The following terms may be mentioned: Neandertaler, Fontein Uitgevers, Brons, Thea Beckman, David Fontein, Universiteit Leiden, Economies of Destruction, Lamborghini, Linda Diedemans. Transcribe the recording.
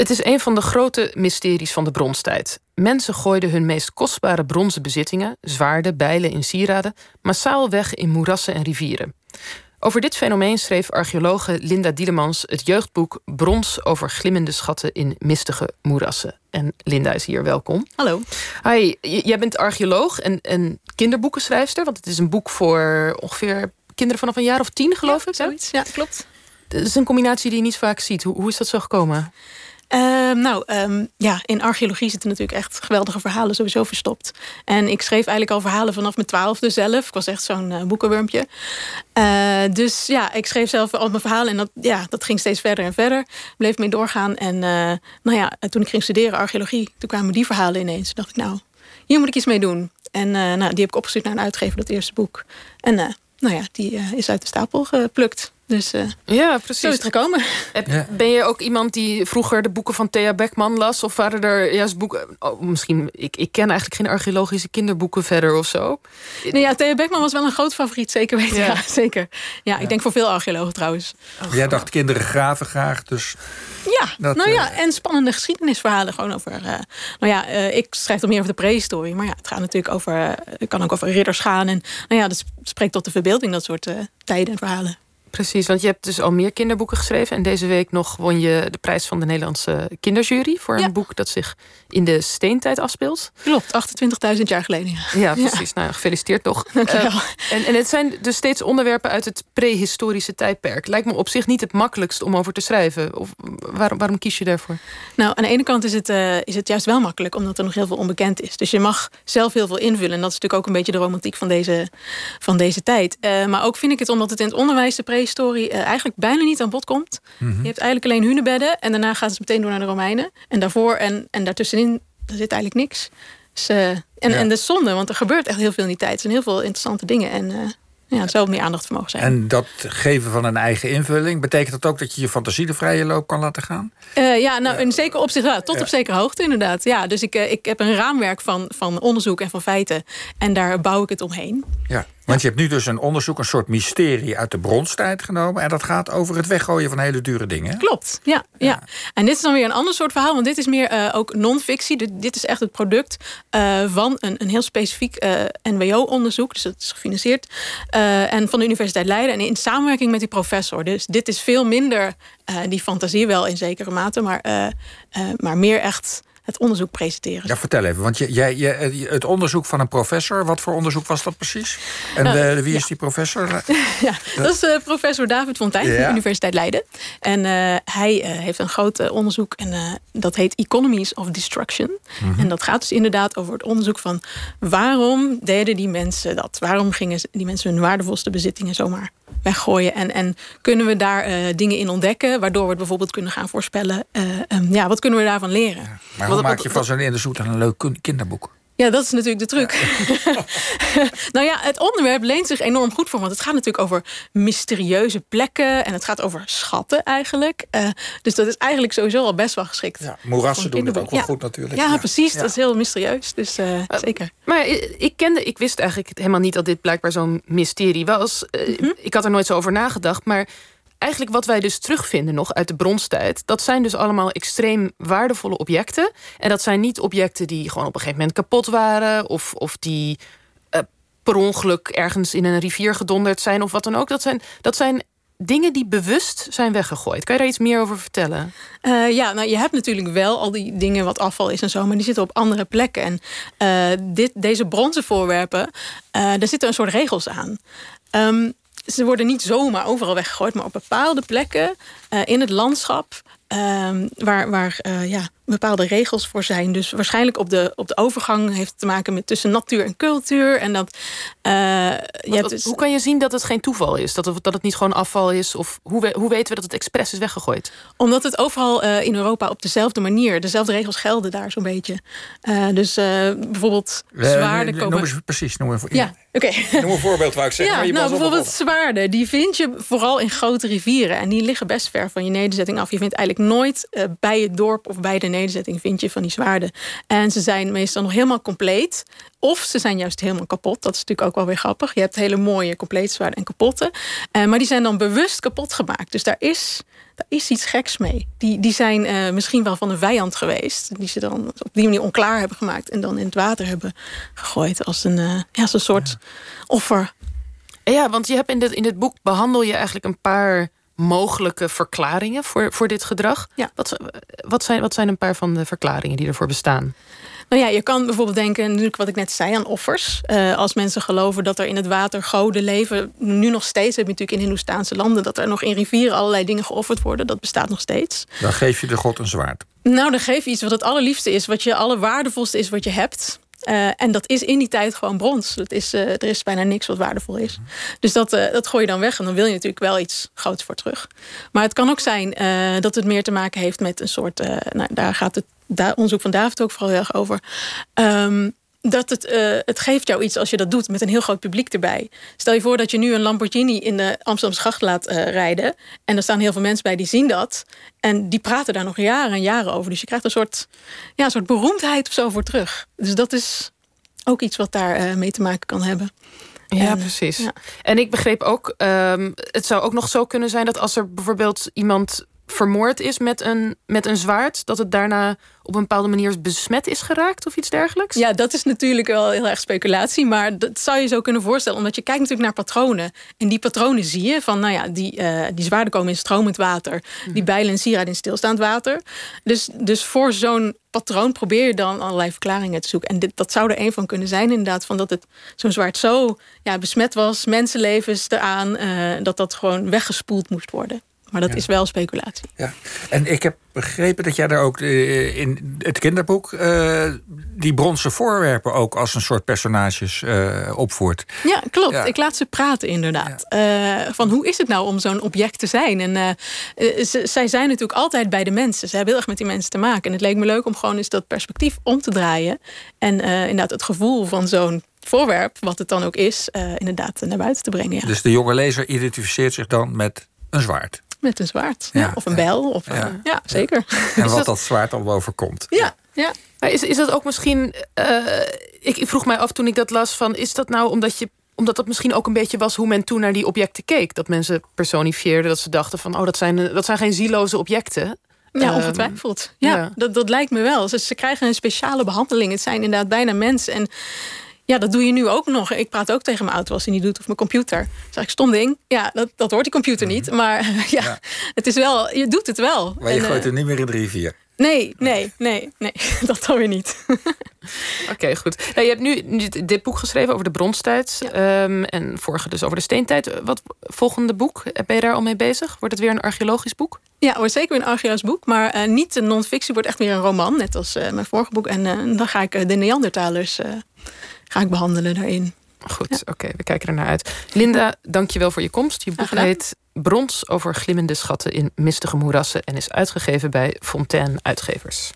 Het is een van de grote mysteries van de bronstijd. Mensen gooiden hun meest kostbare bronzen bezittingen, zwaarden, bijlen en sieraden, massaal weg in moerassen en rivieren. Over dit fenomeen schreef archeologe Linda Diedemans het jeugdboek Brons over glimmende schatten in mistige moerassen. En Linda is hier, welkom. Hallo. Hi, jij bent archeoloog en kinderboekenschrijfster, want het is een boek voor ongeveer kinderen vanaf een jaar of 10, geloof ik. Zoiets. Ja, klopt. Het is een combinatie die je niet vaak ziet. Hoe is dat zo gekomen? In archeologie zitten natuurlijk echt geweldige verhalen sowieso verstopt. En ik schreef eigenlijk al verhalen vanaf mijn 12e zelf. Ik was echt zo'n boekenwurmpje. Ik schreef zelf al mijn verhalen en dat ging steeds verder en verder. Bleef mee doorgaan en toen ik ging studeren archeologie, toen kwamen die verhalen ineens. Toen dacht ik, hier moet ik iets mee doen. En die heb ik opgestuurd naar een uitgever, dat eerste boek. En die is uit de stapel geplukt. Dus precies. Zo is het gekomen. Ben je ook iemand die vroeger de boeken van Thea Beckman las? Of waren er juist boeken... Oh, misschien, ik ken eigenlijk geen archeologische kinderboeken verder of zo. Nee, Thea Beckman was wel een groot favoriet, zeker weten. Ja. Ja, zeker. Ja, ik denk voor veel archeologen trouwens. Oh, jij dacht kinderen graven graag, dus... Ja, en spannende geschiedenisverhalen gewoon over... ik schrijf dan meer over de prehistorie. Maar het gaat natuurlijk over... Het kan ook over ridders gaan. En dat spreekt tot de verbeelding, dat soort tijden en verhalen. Precies, want je hebt dus al meer kinderboeken geschreven. En deze week nog won je de prijs van de Nederlandse kinderjury... voor een boek dat zich in de steentijd afspeelt. Klopt, 28.000 jaar geleden. Ja, precies. Ja. Nou, gefeliciteerd toch. Dankjewel. En het zijn dus steeds onderwerpen uit het prehistorische tijdperk. Lijkt me op zich niet het makkelijkst om over te schrijven. Of waarom kies je daarvoor? Nou, aan de ene kant is het juist wel makkelijk... omdat er nog heel veel onbekend is. Dus je mag zelf heel veel invullen. En dat is natuurlijk ook een beetje de romantiek van deze tijd. Maar ook vind ik het omdat het in het onderwijs... de historie eigenlijk bijna niet aan bod komt. Mm-hmm. Je hebt eigenlijk alleen hunebedden en daarna gaan ze meteen door naar de Romeinen. En daarvoor en daartussenin daar zit eigenlijk niks. Dus, en dat is zonde, want er gebeurt echt heel veel in die tijd. Er zijn heel veel interessante dingen en er zou meer aandacht voor mogen zijn. En dat geven van een eigen invulling, betekent dat ook dat je je fantasie de vrije loop kan laten gaan? In zekere opzicht wel. Tot op zekere hoogte inderdaad. Ja, dus ik heb een raamwerk van onderzoek en van feiten en daar bouw ik het omheen. Ja. Want je hebt nu dus een onderzoek, een soort mysterie uit de bronstijd genomen. En dat gaat over het weggooien van hele dure dingen. Hè? Klopt, ja. En dit is dan weer een ander soort verhaal. Want dit is meer ook non-fictie. Dit is echt het product van een heel specifiek NWO-onderzoek. Dus dat is gefinancierd. En van de Universiteit Leiden. En in samenwerking met die professor. Dus dit is veel minder die fantasie wel in zekere mate. Maar meer echt... het onderzoek presenteren. Ja, vertel even, want jij, het onderzoek van een professor... wat voor onderzoek was dat precies? En wie is die professor? Ja, dat is professor David Fontein van de Universiteit Leiden. En hij heeft een groot onderzoek... en dat heet Economies of Destruction. Mm-hmm. En dat gaat dus inderdaad over het onderzoek van... waarom deden die mensen dat? Waarom gingen die mensen hun waardevolste bezittingen zomaar weggooien? En kunnen we daar dingen in ontdekken... waardoor we het bijvoorbeeld kunnen gaan voorspellen... wat kunnen we daarvan leren? Ja, maar hoe maak je van zo'n onderzoek dan een leuk kinderboek? Ja, dat is natuurlijk de truc. Ja. Het onderwerp leent zich enorm goed voor. Want het gaat natuurlijk over mysterieuze plekken. En het gaat over schatten eigenlijk. Dus dat is eigenlijk sowieso al best wel geschikt. Ja, moerassen doen het ook wel goed natuurlijk. Ja, precies. Ja. Dat is heel mysterieus. Dus zeker. Maar ik wist eigenlijk helemaal niet dat dit blijkbaar zo'n mysterie was. Ik had er nooit zo over nagedacht. Maar eigenlijk wat wij dus terugvinden nog uit de bronstijd... dat zijn dus allemaal extreem waardevolle objecten. En dat zijn niet objecten die gewoon op een gegeven moment kapot waren... of die per ongeluk ergens in een rivier gedonderd zijn of wat dan ook. Dat zijn dingen die bewust zijn weggegooid. Kan je daar iets meer over vertellen? Je hebt natuurlijk wel al die dingen wat afval is en zo... maar die zitten op andere plekken. En deze bronzen voorwerpen, daar zitten een soort regels aan... Ze worden niet zomaar overal weggegooid, maar op bepaalde plekken in het landschap... waar bepaalde regels voor zijn. Dus waarschijnlijk op de overgang heeft het te maken met tussen natuur en cultuur. En dat, hoe kan je zien dat het geen toeval is? Dat het niet gewoon afval is? Of hoe weten we dat het expres is weggegooid? Omdat het overal in Europa op dezelfde manier... dezelfde regels gelden daar zo'n beetje. Bijvoorbeeld zwaarden komen... Noem een voorbeeld waar ik zeg. Bijvoorbeeld zwaarden. Die vind je vooral in grote rivieren. En die liggen best ver van je nederzetting af. Je vindt eigenlijk nooit bij het dorp of bij de nederzetting vind je van die zwaarden. En ze zijn meestal nog helemaal compleet. Of ze zijn juist helemaal kapot. Dat is natuurlijk ook wel weer grappig. Je hebt hele mooie compleet zwaarden en kapotte. Maar die zijn dan bewust kapot gemaakt. Dus daar is iets geks mee. Die zijn misschien wel van een vijand geweest. Die ze dan op die manier onklaar hebben gemaakt. En dan in het water hebben gegooid als een soort offer. Ja, want je hebt in dit boek behandel je eigenlijk een paar mogelijke verklaringen voor dit gedrag. Ja. Wat zijn een paar van de verklaringen die ervoor bestaan? Nou ja, je kan bijvoorbeeld denken, natuurlijk wat ik net zei, aan offers. Als mensen geloven dat er in het water goden leven, nu nog steeds heb je natuurlijk in Hindoestaanse landen dat er nog in rivieren allerlei dingen geofferd worden. Dat bestaat nog steeds. Dan geef je de god een zwaard. Nou, dan geef je iets wat het allerliefste is, wat je allerwaardevolste is wat je hebt. En dat is in die tijd gewoon brons. Er is bijna niks wat waardevol is. Dus dat gooi je dan weg. En dan wil je natuurlijk wel iets groots voor terug. Maar het kan ook zijn dat het meer te maken heeft met een soort... daar gaat het onderzoek van David ook vooral heel erg over... dat het geeft jou iets als je dat doet met een heel groot publiek erbij. Stel je voor dat je nu een Lamborghini in de Amsterdamse gracht laat rijden. En er staan heel veel mensen bij die zien dat. En die praten daar nog jaren en jaren over. Dus je krijgt een soort beroemdheid of zo voor terug. Dus dat is ook iets wat daar mee te maken kan hebben. Ja, precies. Ja. En ik begreep ook, het zou ook nog zo kunnen zijn dat als er bijvoorbeeld iemand vermoord is met een zwaard, dat het daarna op een bepaalde manier besmet is geraakt of iets dergelijks? Ja, dat is natuurlijk wel heel erg speculatie, maar dat zou je zo kunnen voorstellen, omdat je kijkt natuurlijk naar patronen. En die patronen zie je van, nou ja, die zwaarden komen in stromend water, die bijlen en sieraden in stilstaand water. Dus voor zo'n patroon probeer je dan allerlei verklaringen te zoeken. En dat zou er een van kunnen zijn inderdaad, van dat het zo'n zwaard besmet was, mensenlevens eraan, dat gewoon weggespoeld moest worden. Maar dat is wel speculatie. Ja. En ik heb begrepen dat jij daar ook in het kinderboek die bronzen voorwerpen ook als een soort personages opvoert. Ja, klopt. Ja. Ik laat ze praten inderdaad. Ja. Van hoe is het nou om zo'n object te zijn? En zij zijn natuurlijk altijd bij de mensen. Ze hebben heel erg met die mensen te maken. En het leek me leuk om gewoon eens dat perspectief om te draaien. En inderdaad het gevoel van zo'n voorwerp, wat het dan ook is, inderdaad naar buiten te brengen. Ja. Dus de jonge lezer identificeert zich dan met een zwaard. Met een zwaard, ja. Of een bijl. Of ja, zeker. En wat dat zwaard al overkomt. Ja, ja. Maar is dat ook misschien... ik vroeg mij af toen ik dat las van... is dat nou omdat dat misschien ook een beetje was hoe men toen naar die objecten keek? Dat mensen personifieerden, dat ze dachten van... oh, dat zijn geen zieloze objecten. Ja, ongetwijfeld. Ja. Dat lijkt me wel. Dus ze krijgen een speciale behandeling. Het zijn inderdaad bijna mensen. En ja, dat doe je nu ook nog. Ik praat ook tegen mijn auto als hij niet doet of mijn computer. Dat is eigenlijk stom ding. Ja, dat hoort die computer niet. Maar ja, het is wel, je doet het wel. Maar je gooit er niet meer in de rivier. Nee, dat dan weer niet. Oké, goed. Nou, je hebt nu dit boek geschreven over de bronstijd. Ja. En vorige dus over de steentijd. Wat volgende boek? Ben je daar al mee bezig? Wordt het weer een archeologisch boek? Ja, wordt zeker weer een archeologisch boek. Maar niet een non-fictie, wordt echt meer een roman. Net als mijn vorige boek. En dan ga ik de Neandertalers... ga ik behandelen daarin. Goed, ja. Oké, we kijken er naar uit. Linda, dank je wel voor je komst. Je boek heet Brons over glimmende schatten in mistige moerassen en is uitgegeven bij Fontein Uitgevers.